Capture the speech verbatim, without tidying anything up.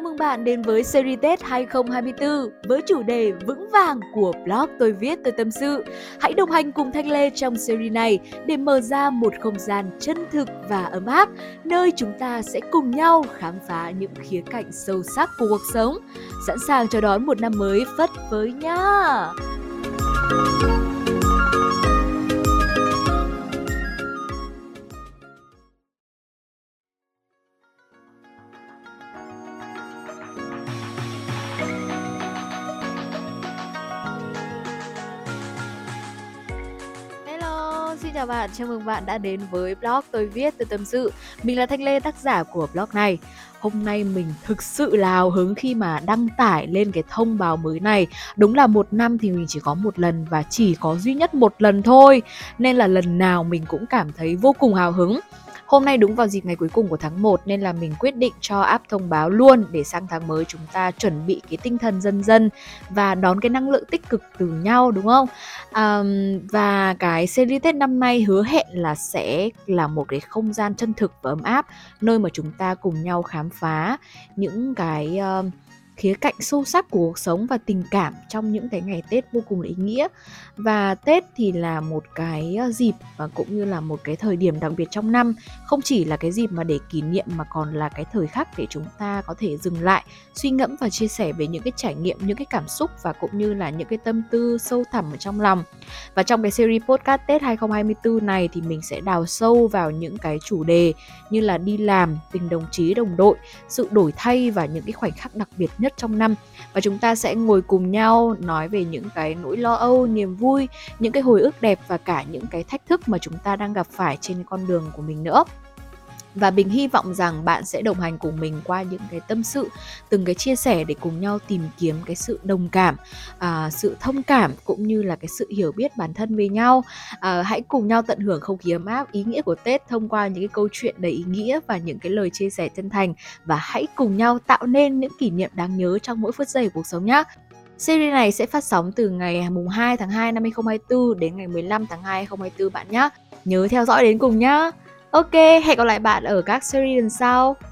Chào mừng bạn đến với Seri Tết hai không hai tư với chủ đề vững vàng của blog tôi viết tôi tâm sự. Hãy đồng hành cùng Thanh Lê trong series này để mở ra một không gian chân thực và ấm áp, nơi chúng ta sẽ cùng nhau khám phá những khía cạnh sâu sắc của cuộc sống. Sẵn sàng chào đón một năm mới phất phới nhá! Xin chào bạn, chào mừng bạn đã đến với blog tôi viết tôi tâm sự. Mình là Thanh Lê, tác giả của blog này. Hôm nay mình thực sự là hào hứng khi mà đăng tải lên cái thông báo mới này. Đúng là một năm thì mình chỉ có một lần và chỉ có duy nhất một lần thôi, nên là lần nào mình cũng cảm thấy vô cùng hào hứng. Hôm nay đúng vào dịp ngày cuối cùng của tháng một nên là mình quyết định cho app thông báo luôn để sang tháng mới chúng ta chuẩn bị cái tinh thần dần dần và đón cái năng lượng tích cực từ nhau, đúng không? À, và cái series Tết năm nay hứa hẹn là sẽ là một cái không gian chân thực và ấm áp, nơi mà chúng ta cùng nhau khám phá những cái uh, khía cạnh sâu sắc của cuộc sống và tình cảm trong những cái ngày Tết vô cùng ý nghĩa. Và Tết thì là một cái dịp và cũng như là một cái thời điểm đặc biệt trong năm, không chỉ là cái dịp mà để kỷ niệm mà còn là cái thời khắc để chúng ta có thể dừng lại, suy ngẫm và chia sẻ về những cái trải nghiệm, những cái cảm xúc và cũng như là những cái tâm tư sâu thẳm ở trong lòng. Và trong cái series podcast Tết hai không hai tư này thì mình sẽ đào sâu vào những cái chủ đề như là đi làm, tình đồng chí đồng đội, sự đổi thay và những cái khoảnh khắc đặc biệt nhất trong năm. Và chúng ta sẽ ngồi cùng nhau nói về những cái nỗi lo âu, niềm vui, những cái hồi ức đẹp và cả những cái thách thức mà chúng ta đang gặp phải trên con đường của mình nữa. Và mình hy vọng rằng bạn sẽ đồng hành cùng mình qua những cái tâm sự, từng cái chia sẻ để cùng nhau tìm kiếm cái sự đồng cảm, à, sự thông cảm cũng như là cái sự hiểu biết bản thân với nhau. À, hãy cùng nhau tận hưởng không khí ấm áp, ý nghĩa của Tết thông qua những cái câu chuyện đầy ý nghĩa và những cái lời chia sẻ chân thành. Và hãy cùng nhau tạo nên những kỷ niệm đáng nhớ trong mỗi phút giây của cuộc sống nhé. Series này sẽ phát sóng từ ngày mùng hai tháng hai năm hai không hai tư đến ngày mười lăm tháng hai hai không hai tư bạn nhé. Nhớ theo dõi đến cùng nhé. Ok, hẹn gặp lại bạn ở các series lần sau.